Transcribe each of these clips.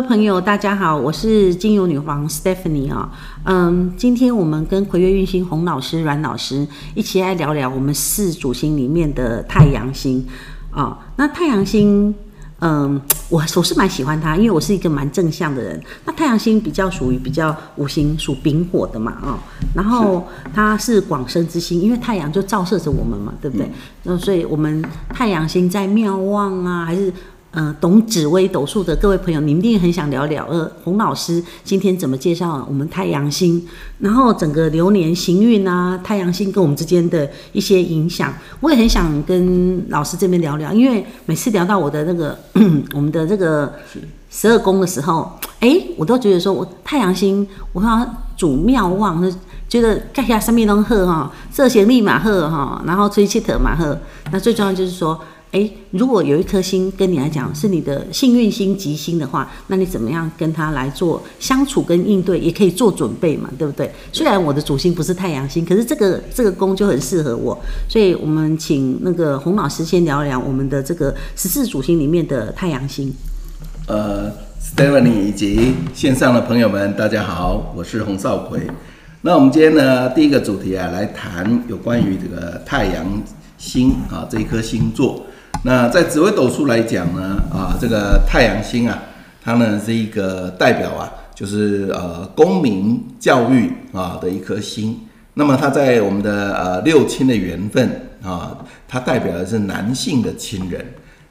位朋友大家好，我是精油女皇 Stephanie 今天我们跟葵月运星洪老师、阮老师一起来聊聊我们四主星里面的太阳星那太阳星我是蛮喜欢它，因为我是一个蛮正向的人。那太阳星比较属于比较五行属丙火的嘛然后它是广生之星，因为太阳就照射着我们嘛，对不对？所以我们太阳星在妙望啊，还是懂紫微斗数的各位朋友，你们一定很想聊聊洪老师今天怎么介绍我们太阳星，然后整个流年行运啊，太阳星跟我们之间的一些影响。我也很想跟老师这边聊聊，因为每次聊到我的那个我们的这个12宫的时候，我都觉得说我太阳星，我好像主妙望，觉得盖下上面都好这些密码好，然后吹气特码好。那最重要就是说，如果有一颗星跟你来讲是你的幸运星、吉星的话，那你怎么样跟他来做相处跟应对，也可以做准备嘛，对不对？虽然我的主星不是太阳星，可是这个宫就很适合我，所以我们请那个洪老师先聊一聊我们的这个14主星里面的太阳星。Stephanie 以及线上的朋友们，大家好，我是洪少奎。那我们今天呢，第一个主题来谈有关于这个太阳星这一颗星座。那在紫微斗数来讲呢，这个太阳星它呢是一个代表就是公民教育的一颗星。那么它在我们的六亲的缘分它代表的是男性的亲人。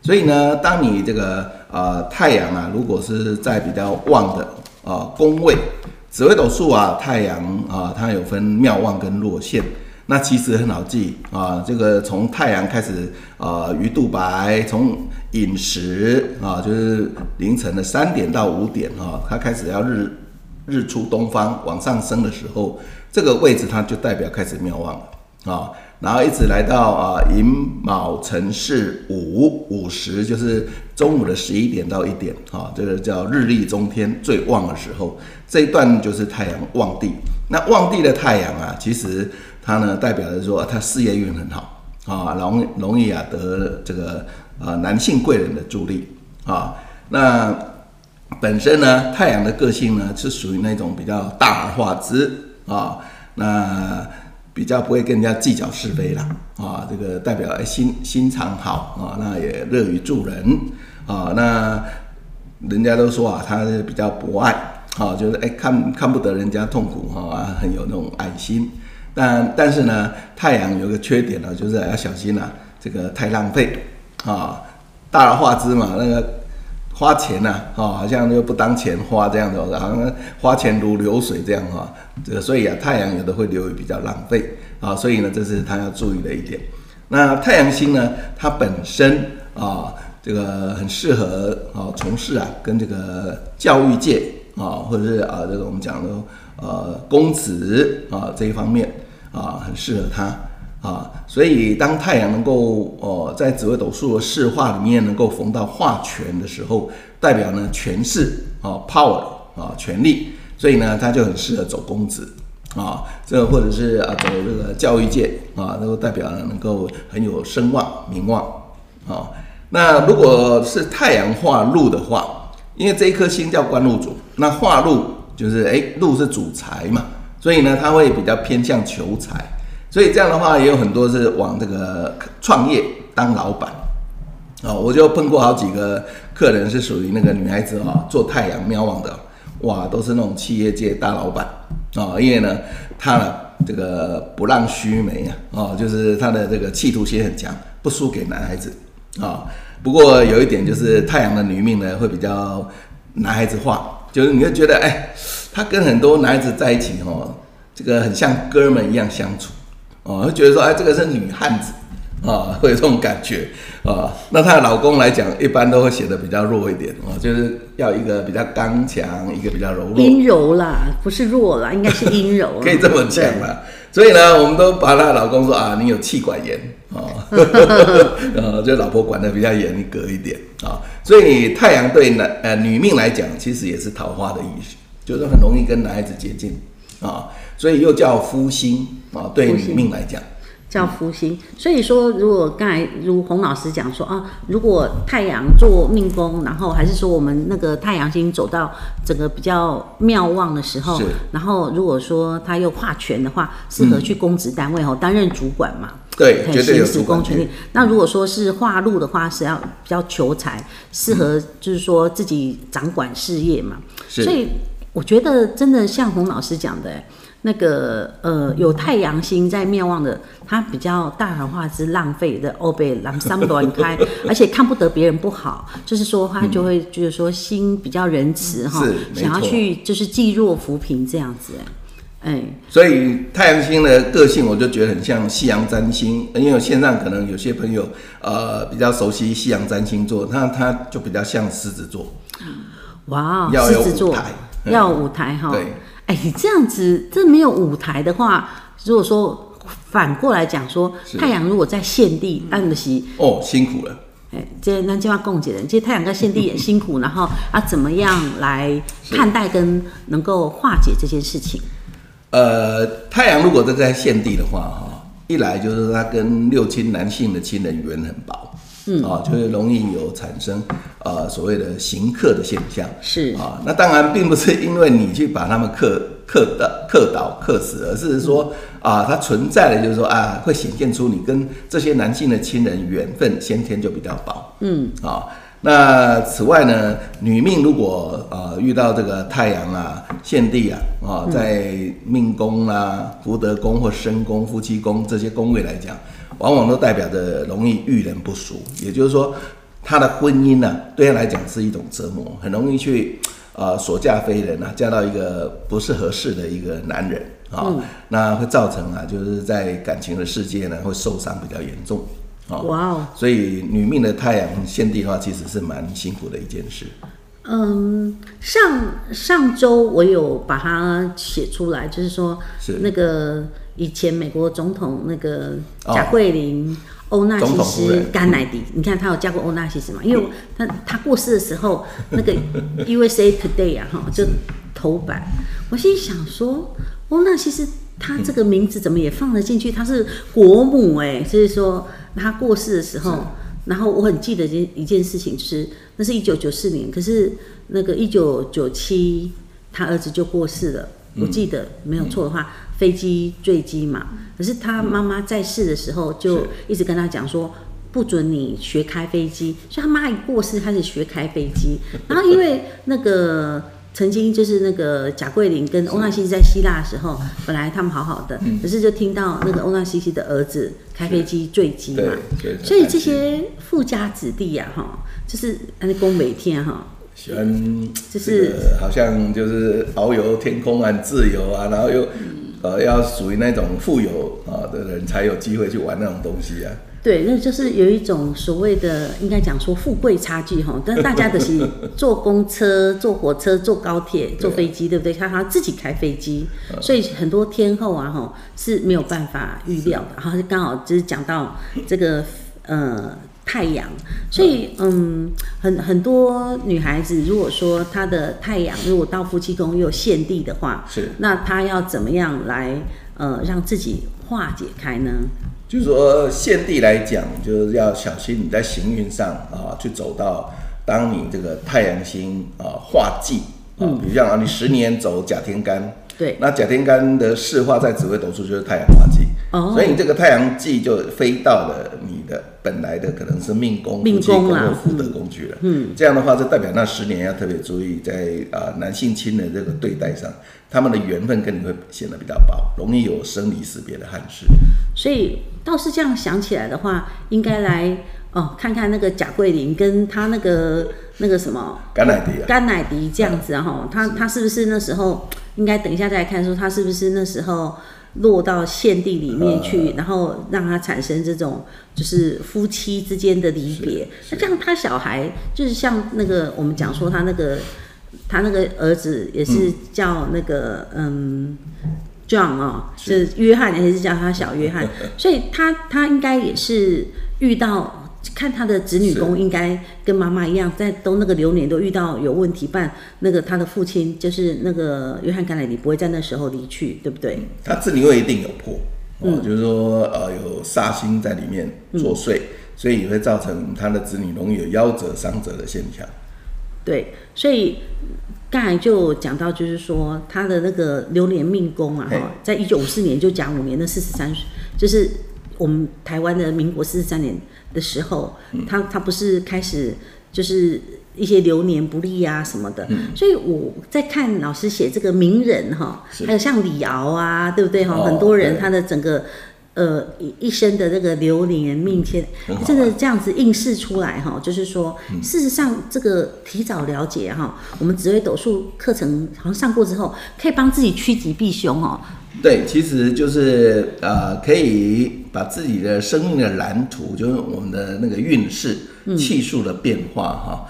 所以呢，当你这个太阳如果是在比较旺的宫位，紫微斗数太阳它有分妙旺跟落陷。那其实很好记这个从太阳开始鱼肚白，从饮食就是凌晨的3点到5点它开始要日出东方往上升的时候，这个位置它就代表开始妙望了然后一直来到寅卯辰巳午时，就是中午的11点到1点这个叫日历中天最旺的时候，这一段就是太阳旺地。那旺地的太阳其实它呢代表着说他事业运很好容易得这个男性贵人的助力那本身呢，太阳的个性呢是属于那种比较大而化之那比较不会跟人家计较是非啦这个代表心肠好那也乐于助人那人家都说他是比较博爱就是看不得人家痛苦很有那种爱心。但是呢，太阳有个缺点就是要小心这个太浪费大而化之嘛，那个花钱好像又不当钱花这样的，好像花钱如流水这样所以太阳有的会流于比较浪费所以呢，这是他要注意的一点。那太阳星呢，它本身这个很适合从事跟这个教育界或者是这个我们讲的公子这一方面很适合他所以当太阳能够在紫微斗数的四化里面能够逢到化权的时候，代表呢权势power权力，所以呢他就很适合走公子这或者是走这个教育界都代表呢能够很有声望名望那如果是太阳化禄的话，因为这一颗星叫官禄主，那化禄就是禄是主财嘛，所以呢他会比较偏向求财，所以这样的话也有很多是往这个创业当老板我就碰过好几个客人是属于那个女孩子做太阳喵网的哇，都是那种企业界大老板因为呢他这个不让须眉就是他的这个企图心很强，不输给男孩子不过有一点就是太阳的女命呢会比较男孩子化，就是你会觉得他跟很多男孩子在一起这个很像哥们一样相处会觉得说这个是女汉子会有这种感觉那他的老公来讲一般都会显得比较弱一点就是要一个比较刚强，一个比较柔弱，阴柔啦，不是弱啦，应该是阴柔可以这么讲啦。所以呢我们都把他的老公说你有气管炎就老婆管得比较严格一点所以太阳对女命来讲其实也是桃花的意思，就是很容易跟男孩子接近所以又叫夫星对女命来讲叫福星。所以说，如果刚才如洪老师讲说啊，如果太阳做命宫，然后还是说我们那个太阳星走到整个比较妙望的时候，然后如果说他又化权的话，适合去公职单位哦，担任主管嘛。对，绝对有主管权力。那如果说是化禄的话，是要比较求财，适合就是说自己掌管事业嘛。所以我觉得真的像洪老师讲的，那个有太阳星在妙望的，他比较大而化之，浪费的欧贝浪三乱开，而且看不得别人不好，就是说他就会觉得说心比较仁慈哈，想要去就是济弱扶贫这样子。哎，所以太阳星的个性，我就觉得很像西洋占星，因为线上可能有些朋友比较熟悉西洋占星座，他就比较像狮子座。哇，狮子座要有舞台哈。对，哎，你这样子，这没有舞台的话，如果说反过来讲说，太阳如果在现地，那就是哦辛苦了。哎，这那就要共解人，其实太阳在现地也辛苦，然后怎么样来看待跟能够化解这件事情？太阳如果在现地的话，哈，一来就是它跟六亲男性的亲人缘很薄，就是容易有产生所谓的刑克的现象。是啊，那当然并不是因为你去把他们克倒克死，而是说啊，它存在的就是说啊，会显现出你跟这些男性的亲人缘分先天就比较薄。那此外呢，女命如果遇到这个太阳啊、现地啊在命宫啊、福德宫或身宫、夫妻宫这些宫位来讲，往往都代表着容易遇人不淑，也就是说，她的婚姻呢、对她来讲是一种折磨，很容易去所嫁非人啊，嫁到一个不是合适的一个男人那会造成啊，就是在感情的世界呢会受伤比较严重。所以女命的太阳现地的话，其实是蛮辛苦的一件事。上周我有把它写出来，就是说那个以前美国总统那个贾桂林、欧纳西斯、甘乃迪，你看他有嫁过欧纳西斯嘛？因为他过世的时候，那个 USA Today 啊就头版，我心想说欧纳西斯。他这个名字怎么也放得进去？他是国母哎，就是说他过世的时候，然后我很记得一件事情，就是那是1994年，可是那个1997他儿子就过世了，我记得没有错的话，飞机坠机嘛。可是他妈妈在世的时候就一直跟他讲说，不准你学开飞机，所以他妈一过世开始学开飞机，然后因为那个。曾经就是那个贾桂林跟欧纳西斯在希腊的时候，本来他们好好的，可是就听到那个欧纳西斯的儿子开飞机坠机嘛，所以这些富家子弟呀，就是安公每天喜欢就是好像就是遨游天空啊，自由啊，然后又要属于那种富有的人才有机会去玩那种东西啊。对，那就是有一种所谓的，应该讲说富贵差距哈，但大家都是坐公车、坐火车、坐高铁、坐飞机，对不对？他自己开飞机，所以很多天后啊是没有办法预料的。然后刚好就是讲到这个太阳，所以很多女孩子如果说她的太阳如果到夫妻宫又陷地的话，那她要怎么样来让自己化解开呢？就是说，现地来讲，就是要小心你在行运上去走到，当你这个太阳星化忌比如像你10年走甲天干，对，那甲天干的四化在紫微斗数就是太阳化忌，所以你这个太阳忌就飞到了你的本来的可能是命宫、夫妻宫或福德宫去了，这样的话就代表那10年要特别注意在男性亲人这个对待上。他们的缘分跟你会显得比较薄，容易有生离死别的憾事。所以倒是这样想起来的话，应该来看看那个贾桂林跟他那个什么甘乃迪这样子他是不是那时候应该等一下再来看说他是不是那时候落到陷地里面去，然后让他产生这种就是夫妻之间的离别。那这样他小孩就是像那个我们讲说他那个儿子也是叫那个John 就是约翰，也是叫他小约翰，所以他应该也是遇到看他的子女宫应该跟妈妈一样，在都那个流年都遇到有问题，办那个他的父亲就是那个约翰甘乃迪不会在那时候离去，对不对？他自己会一定有破就是说有煞星在里面作祟，所以也会造成他的子女容易有夭折伤折的现象。对，所以刚才就讲到，就是说他的那个流年命宫啊，在1954年就甲午年的43，就是我们台湾的民国43年的时候，他不是开始就是一些流年不利啊什么的，所以我在看老师写这个名人哈，还有像李敖啊，对不对哈？很多人他的整个一生的这个流年命天，真的这样子映射出来哈，就是说，事实上这个提早了解哈，我们紫微斗数课程好像上过之后，可以帮自己趋吉避凶哦。对，其实就是可以把自己的生命的蓝图，就是我们的那个运势、气数的变化哈。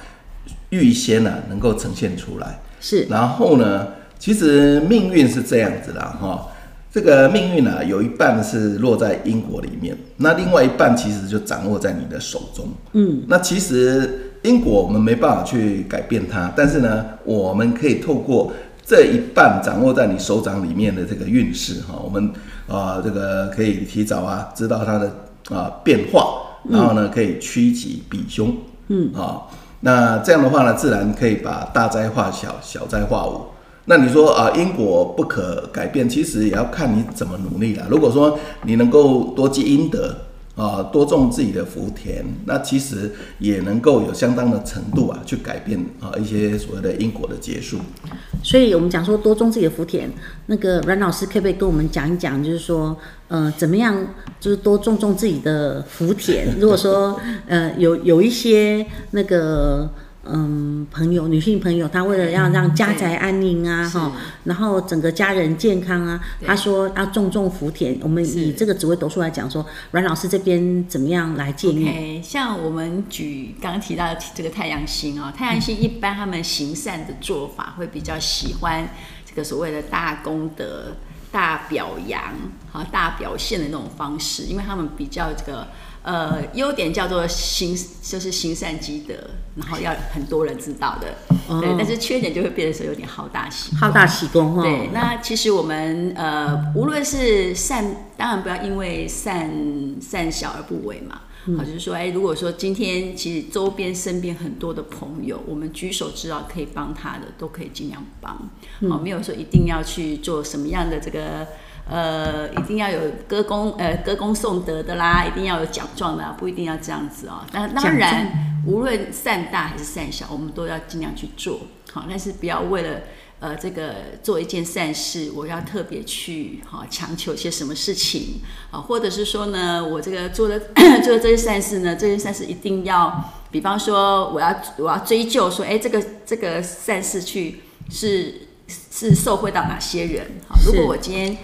预先呢能够呈现出来，是。然后呢，其实命运是这样子的哈，这个命运呢有一半是落在因果里面，那另外一半其实就掌握在你的手中。那其实因果我们没办法去改变它，但是呢，我们可以透过这一半掌握在你手掌里面的这个运势哈，我们这个可以提早知道它的变化，然后呢可以趋吉避凶。那这样的话呢，自然可以把大灾化小，小灾化无。那你说因果不可改变，其实也要看你怎么努力啦。如果说你能够多积阴德多种自己的福田，那其实也能够有相当的程度去改变一些所谓的因果的结束。所以我们讲说多种自己的福田，那个阮老师可不可以跟我们讲一讲，就是说怎么样就是多种自己的福田？如果说有一些那个朋友，女性朋友，她为了要让家宅安宁啊，然后整个家人健康啊，她说要种福田。我们以这个紫微斗数来讲说，阮老师这边怎么样来建议？ Okay, 像我们举刚提到的这个太阳星哦，太阳星一般他们行善的做法会比较喜欢这个所谓的大功德、大表扬、大表现的那种方式，因为他们比较这个。优点叫做就是行善积德，然后要很多人知道的，对。但是缺点就会变得有点好大喜功哈。对，那其实我们无论是善，当然不要因为善小而不为嘛。好，就是说，如果说今天其实周边身边很多的朋友，我们举手之劳可以帮他的，都可以尽量帮。没有说一定要去做什么样的这个。一定要有歌功颂德的啦，一定要有奖状的啦，不一定要这样子哦。那当然，无论善大还是善小，我们都要尽量去做好，但是不要为了这个做一件善事，我要特别去强求些什么事情啊，或者是说呢，我这个做的这些善事呢，这些善事一定要，比方说我要追究说，这个善事是受惠到哪些人？如果我今天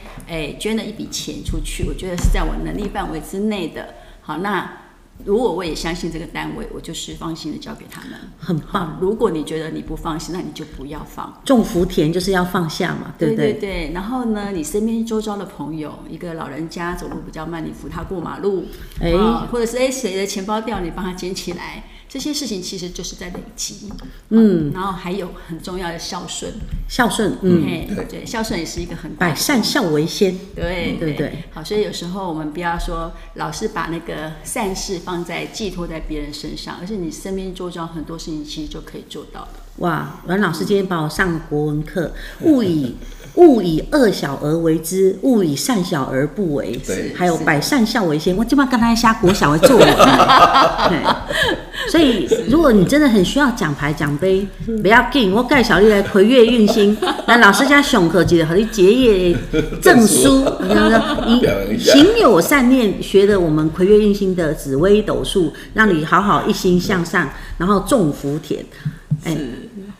捐了一笔钱出去，我觉得是在我能力范围之内的，好，那如果我也相信这个单位，我就是放心的交给他们，很棒。如果你觉得你不放心，那你就不要放。种福田就是要放下嘛，对不对？对对对。然后呢，你身边周遭的朋友，一个老人家走路比较慢，你扶他过马路，或者是谁的钱包掉，你帮他捡起来。这些事情其实就是在累积，然后还有很重要的孝顺，对，孝顺也是一个很大的百善孝为先，对，好，所以有时候我们不要说老是把那个善事寄托在别人身上，而是你身边周遭很多事情其实就可以做到了。哇，阮老师今天把我上国文课，勿以恶小而为之，勿以善小而不为。还有百善孝为先。我今晚跟他瞎国小而做了。所以，如果你真的很需要奖牌奖杯，不要紧，我介绍你来魁月运星。那老师家上课就给你结业证书，你行有善念，学的我们魁月运星的紫微斗数，让你好好一心向上，然后种福田。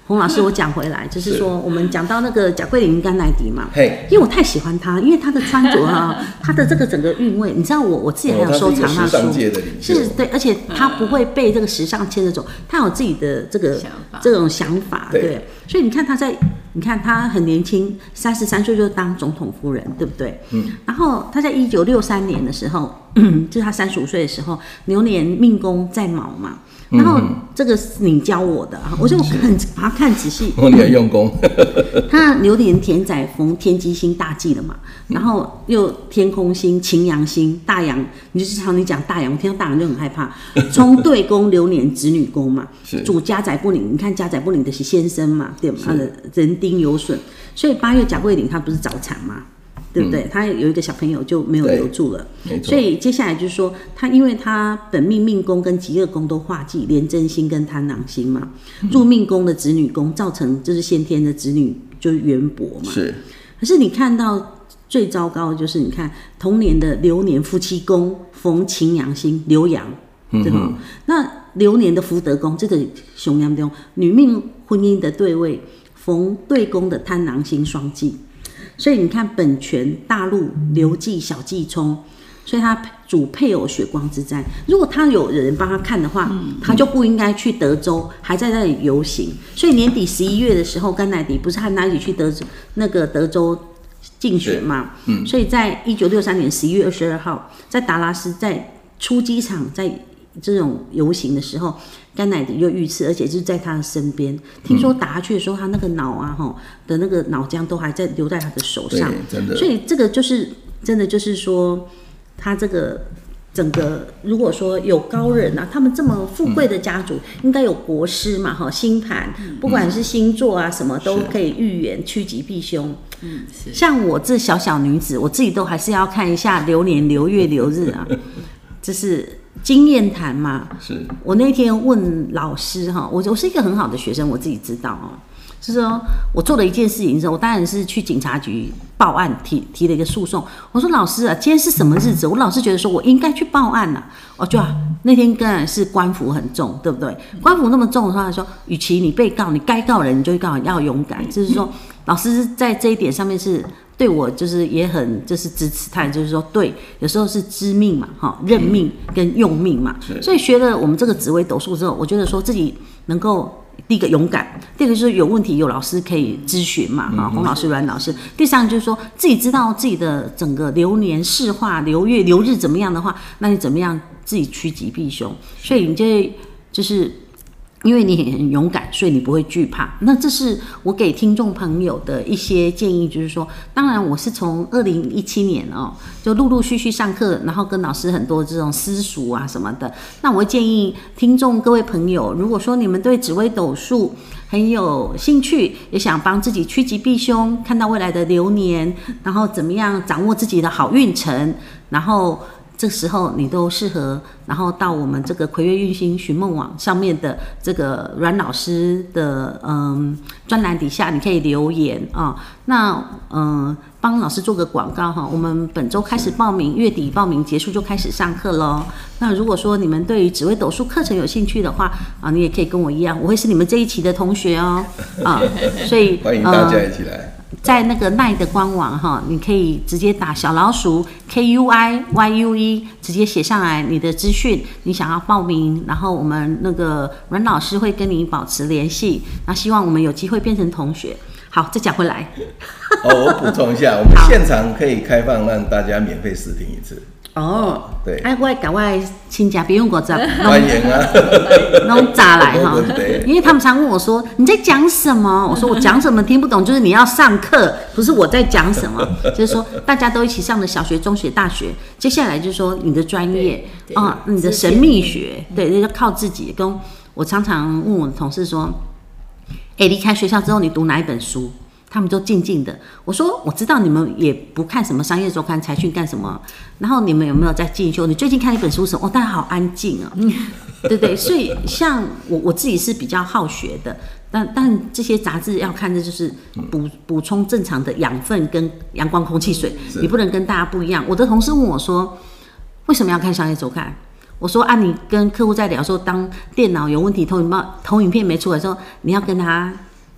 洪老师，我讲回来，就是说我们讲到那个賈桂琳甘乃迪嘛，因为我太喜欢她，因为她的穿着啊，她的这个整个韵味，你知道我自己还有收藏她书，是对，而且她不会被这个时尚牵着走，她有自己的这个这种想法，对，所以你看她在，你看她很年轻，33岁就当总统夫人，对不对？然后她在1963年的时候，就是他35岁的时候，牛年命宫在卯嘛，然后这个是你教我的，我就很把它看仔细。你很用功。他牛年田宅逢天机星大忌了嘛，然后又天空星、擎羊星、大羊，你就是常你讲大羊，我听到大羊就很害怕。冲对宫流年子女宫嘛，主家宅不宁，你看家宅不宁的是先生嘛，对吗？人丁有损，所以8月甲桂林他不是早产嘛。对不对？他有一个小朋友就没有留住了，所以接下来就是说，他因为他本命命宫跟极恶宫都化忌，廉贞星跟贪狼星嘛，入命宫的子女宫造成就是先天的子女就是渊博嘛。是。可是你看到最糟糕的就是，你看同年的流年夫妻宫逢擎羊星流羊，对吧？那流年的福德宫这个雄羊宫女命婚姻的对位逢对宫的贪狼星双忌。所以你看，本权大陆流忌小忌冲，所以他主配偶血光之灾。如果他有人帮他看的话，他就不应该去德州，还在那里游行。所以年底11月的时候，甘乃迪不是和他一起去德州竞选嘛？所以在1963年11月22号，在达拉斯在出机场在这种游行的时候，甘乃迪就遇刺，而且就是在他的身边。听说打下去的时候，他那个脑啊，的那个脑浆都还在留在他的手上。真的。所以这个就是真的，就是说，他这个整个，如果说有高人啊，他们这么富贵的家族，应该有国师嘛，星盘，不管是星座啊什么，都可以预言，趋吉避凶。像我这小小女子，我自己都还是要看一下流年、流月、流日啊，这是。经验谈嘛，是我那天问老师哈，我是一个很好的学生，我自己知道哦，是说我做了一件事情之后，我当然是去警察局报案，提了一个诉讼。我说老师啊，今天是什么日子？我老是觉得说我应该去报案了、啊。我就啊，那天当然是官府很重，对不对？官府那么重的话，说与其你被告，你该告人你就告，要勇敢。就是说，老师在这一点上面是。对我就是也很就是支持他，就是说对，有时候是知命嘛，认命跟用命嘛，所以学了我们这个紫微斗数之后，我觉得说自己能够第一个勇敢，第二个就是有问题有老师可以咨询嘛，洪老师、阮老师，第三个就是说自己知道自己的整个流年、世化、流月、流日怎么样的话，那你怎么样自己趋吉避凶，所以你就是。因为你很勇敢，所以你不会惧怕。那这是我给听众朋友的一些建议，就是说，当然我是从2017年哦，就陆陆续续上课，然后跟老师很多这种私塾啊什么的。那我会建议听众各位朋友，如果说你们对紫微斗数很有兴趣，也想帮自己趋吉避凶，看到未来的流年，然后怎么样掌握自己的好运程，然后。这时候你都适合，然后到我们这个葵月运星寻梦网上面的这个阮老师的专栏底下，你可以留言啊。那帮老师做个广告哈，我们本周开始报名，月底报名结束就开始上课喽。那如果说你们对于紫微斗数课程有兴趣的话啊，你也可以跟我一样，我会是你们这一期的同学哦啊，所以欢迎大家一起来。在那个奈的官网哈，你可以直接打小老鼠 KUIYUE， 直接写上来你的资讯，你想要报名，然后我们那个阮老师会跟你保持联系，那希望我们有机会变成同学。好，再讲回来。我补充一下，我们现场可以开放让大家免费试听一次。哦，对，哎，我搞我亲家不用我讲，欢迎啊，弄炸来哈，因为他们常问我说你在讲什么，我说我讲什么听不懂，就是你要上课，不是我在讲什么，就是说大家都一起上了小学、中学、大学，接下来就是说你的专业啊，你的神秘学，对，那就靠自己。跟我常常问我的同事说，哎，离开学校之后你读哪一本书？他们都静静的。我说我知道你们也不看什么商业周刊、财讯干什么，然后你们有没有在进修？你最近看一本书什么？哦，大家好安静哦，对不对？所以像我自己是比较好学的，但这些杂志要看的就是补充正常的养分跟阳光、空气、水，你不能跟大家不一样。我的同事问我说，为什么要看商业周刊？我说啊，你跟客户在聊说，当电脑有问题、投影片没出来的时候，你要跟他。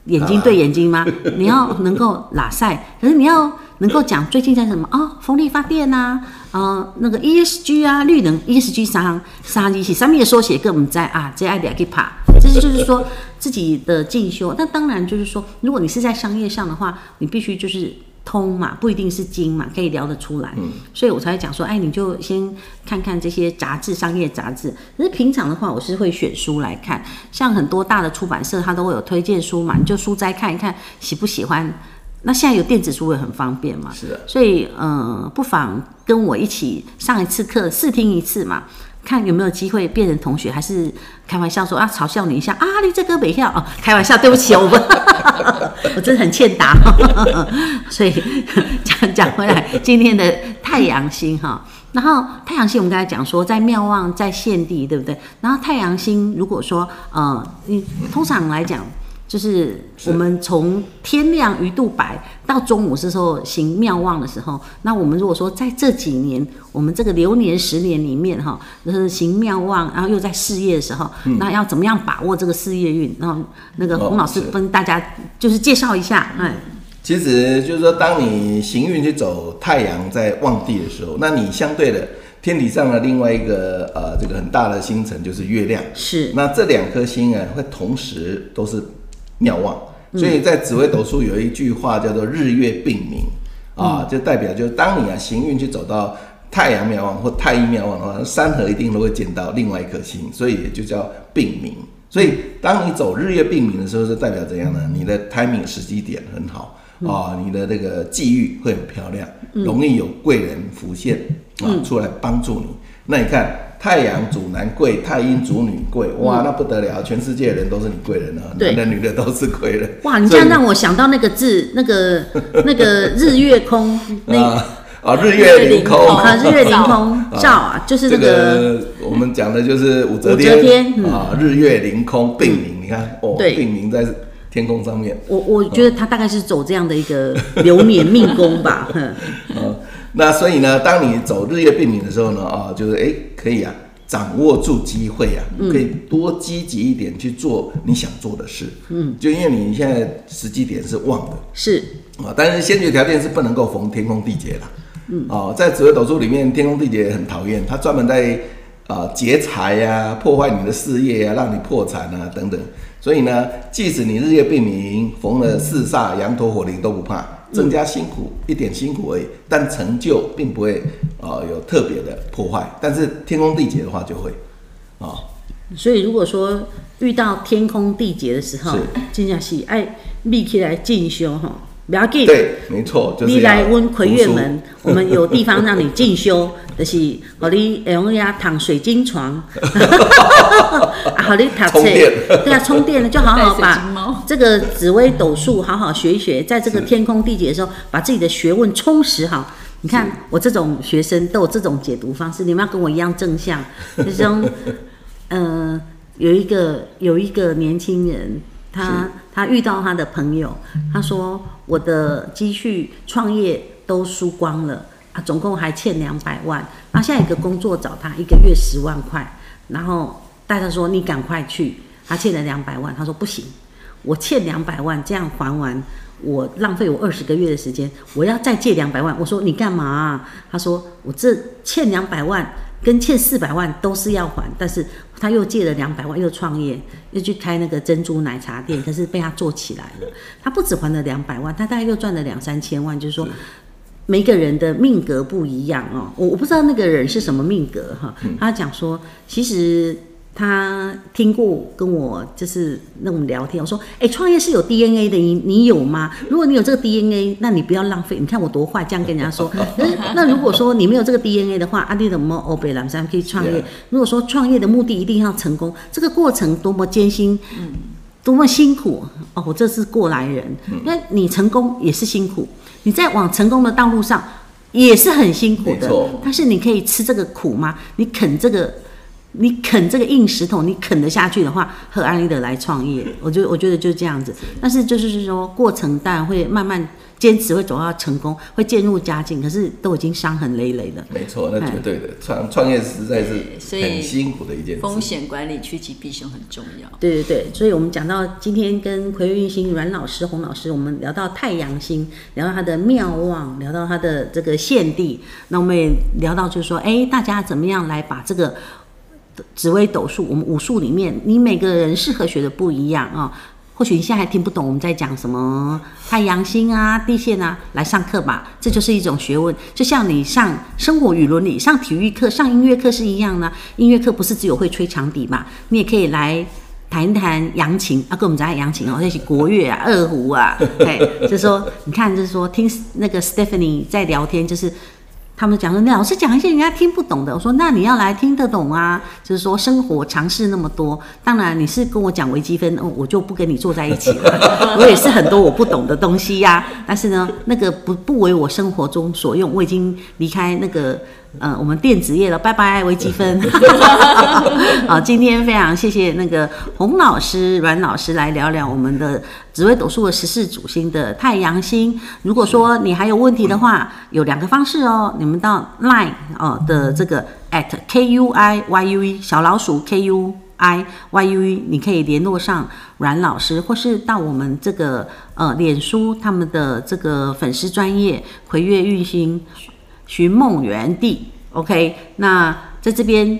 眼睛对眼睛吗？你要能够拉赛，可是你要能够讲最近在什么啊、哦？风力发电啊，那个 ESG 啊，绿能 ESG 三一起上面的缩写更我们在啊，这爱点可以爬，这就是说自己的进修。那当然就是说，如果你是在商业上的话，你必须就是通嘛，不一定是精嘛，可以聊得出来。所以我才会讲说，哎，你就先看看这些杂志，商业杂志。可是平常的话，我是会选书来看，像很多大的出版社，它都会有推荐书嘛，你就书斋看一看，喜不喜欢。那现在有电子书也很方便嘛，是的。所以，不妨跟我一起上一次课，试听一次嘛。看有没有机会变成同学，还是开玩笑说啊，嘲笑你一下啊，你这个没跳哦，开玩笑，对不起，我真的很欠打。所以讲回来，今天的太阳星哈，然后太阳星我们刚才讲说在妙望在现地，对不对？然后太阳星如果说你通常来讲，就是我们从天亮鱼肚白到中午这时候行妙望的时候，那我们如果说在这几年我们这个流年10年里面哈，就是行妙望，然后又在事业的时候，那要怎么样把握这个事业运？然后那个洪老师跟大家就是介绍一下。其实就是说，当你行运去走太阳在旺地的时候，那你相对的天体上的另外一个这个很大的星辰就是月亮，是那这两颗星啊会同时都是妙望，所以在紫微斗数有一句话叫做日月并明，就代表就是当你行运去走到太阳妙望或太阴妙望的话，三合一定都会见到另外一颗星，所以也就叫并明。所以当你走日月并明的时候，是代表怎样呢？你的 timing 时机点很好，你的那个际遇会很漂亮，容易有贵人浮现出来帮助你。那你看太阳主男贵，太阴主女贵，哇，那不得了！全世界的人都是你贵人啊，男的女的都是贵人。哇，你这样让我想到那个字，那个日月空，日月凌空啊，日月凌空照啊，就是这个我们讲的就是武则天啊，日月凌空并明，你看哦，并明在天空上面。我觉得他大概是走这样的一个流年命宫吧。那所以呢，当你走日月并明的时候呢，就是可以掌握住机会可以多积极一点去做你想做的事。就因为你现在时机点是旺的，是但是先决条件是不能够逢天空地劫啦。在紫微斗数里面，天空地劫很讨厌，它专门在劫财啊，破坏你的事业啊，让你破产啊等等。所以呢，即使你日月并明，逢了四煞、羊驼、火灵都不怕。增加辛苦一点辛苦而已，但成就并不会有特别的破坏。但是天空地劫的话就会所以如果说遇到天空地劫的时候，真的是要立起来进修哈，不要紧。对，没错，就是你来问魁月门，我们有地方让你进修，就是让你用呀躺水晶床，好你躺车，对啊，充电了就好好把这个紫微斗数好好学一学，在这个天空地劫的时候，把自己的学问充实好。你看我这种学生都有这种解读方式，你们要跟我一样正向。就是说，有一个年轻人。他遇到他的朋友，他说我的积蓄创业都输光了啊，总共还欠200万。然后现在有个工作找他，一个月10万块，然后大家说你赶快去，他欠了200万，他说不行，我欠200万这样还完，我浪费我20个月的时间，我要再借200万。我说你干嘛啊？他说我这欠200万。跟欠400万都是要还，但是他又借了200万，又创业，又去开那个珍珠奶茶店，可是被他做起来了。他不止还了200万，他大概又赚了2-3千万。就是说，每个人的命格不一样哦。我不知道那个人是什么命格哈。他讲说，其实他听过跟我就是那种聊天，我说，创业是有 DNA 的，你有吗？如果你有这个 DNA， 那你不要浪费。你看我多坏，这样跟人家说。那如果说你没有这个 DNA 的话，你怎么北南山可以创业？如果说创业的目的一定要成功，这个过程多么艰辛，多么辛苦哦！我这是过来人，那你成功也是辛苦，你在往成功的道路上也是很辛苦的。但是你可以吃这个苦吗？你啃这个硬石头，你啃得下去的话，很安逸的来创业。我觉得就是这样子。但是就是说，过程当然会慢慢坚持，会走到成功，会渐入佳境。可是都已经伤痕累累了。没错，那绝对的。创业实在是很辛苦的一件事。风险管理趋吉避凶很重要。对对对，所以我们讲到今天跟魁月运星阮老师、洪老师，我们聊到太阳星，聊到他的妙望，聊到他的这个限地。那我们也聊到就是说，大家怎么样来把这个紫微斗数，我们武术里面，你每个人适合学的不一样啊。或许你现在还听不懂我们在讲什么太阳星啊、地线啊，来上课吧，这就是一种学问。就像你上生活与伦理、上体育课、上音乐课是一样的。音乐课不是只有会吹长笛嘛，你也可以来谈一谈扬琴啊，跟我们讲扬琴哦，那些国乐啊、二胡啊，哎，就是说，你看，就是说，听那个 Stephanie 在聊天，就是。他们讲说，那老师讲一些人家听不懂的，我说那你要来听得懂啊。就是说生活尝试那么多，当然你是跟我讲微积分，我就不跟你坐在一起了。我也是很多我不懂的东西呀、啊，但是呢，那个不为我生活中所用，我已经离开那个我们电子业了，拜拜微积分。好，今天非常谢谢那个洪老师、阮老师来聊聊我们的紫微斗数的14主星的太阳星。如果说你还有问题的话，有两个方式哦，你们到 LINE 的这个 @KUIYUE 小老鼠 KUIYUE， 你可以联络上阮老师，或是到我们这个脸书他们的这个粉丝专页魁月运星寻梦园地 ，OK， 那在这边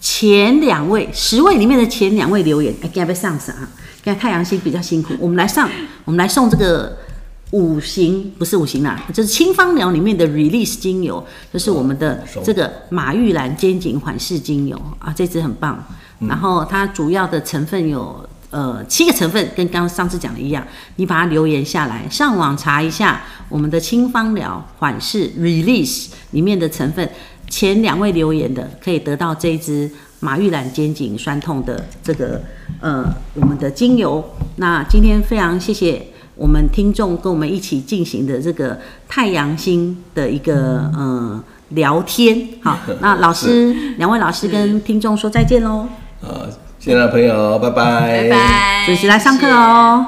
前两位10位里面的前两位留言，哎，给他上上啊，给他太阳星比较辛苦，我们来送这个不是五行啦、啊，就是清芳疗里面的 Release 精油，就是我们的这个马玉兰肩颈缓释精油啊，这支很棒，然后它主要的成分有7个成分，跟刚上次讲的一样，你把它留言下来，上网查一下我们的清芳疗缓释 Release 里面的成分，前2位留言的可以得到这一支马玉兰肩颈酸痛的这个我们的精油。那今天非常谢谢我们听众跟我们一起进行的这个太阳星的一个聊天。好，那老师2位老师跟听众说再见喽。现在的朋友，拜拜，准时来上课哦。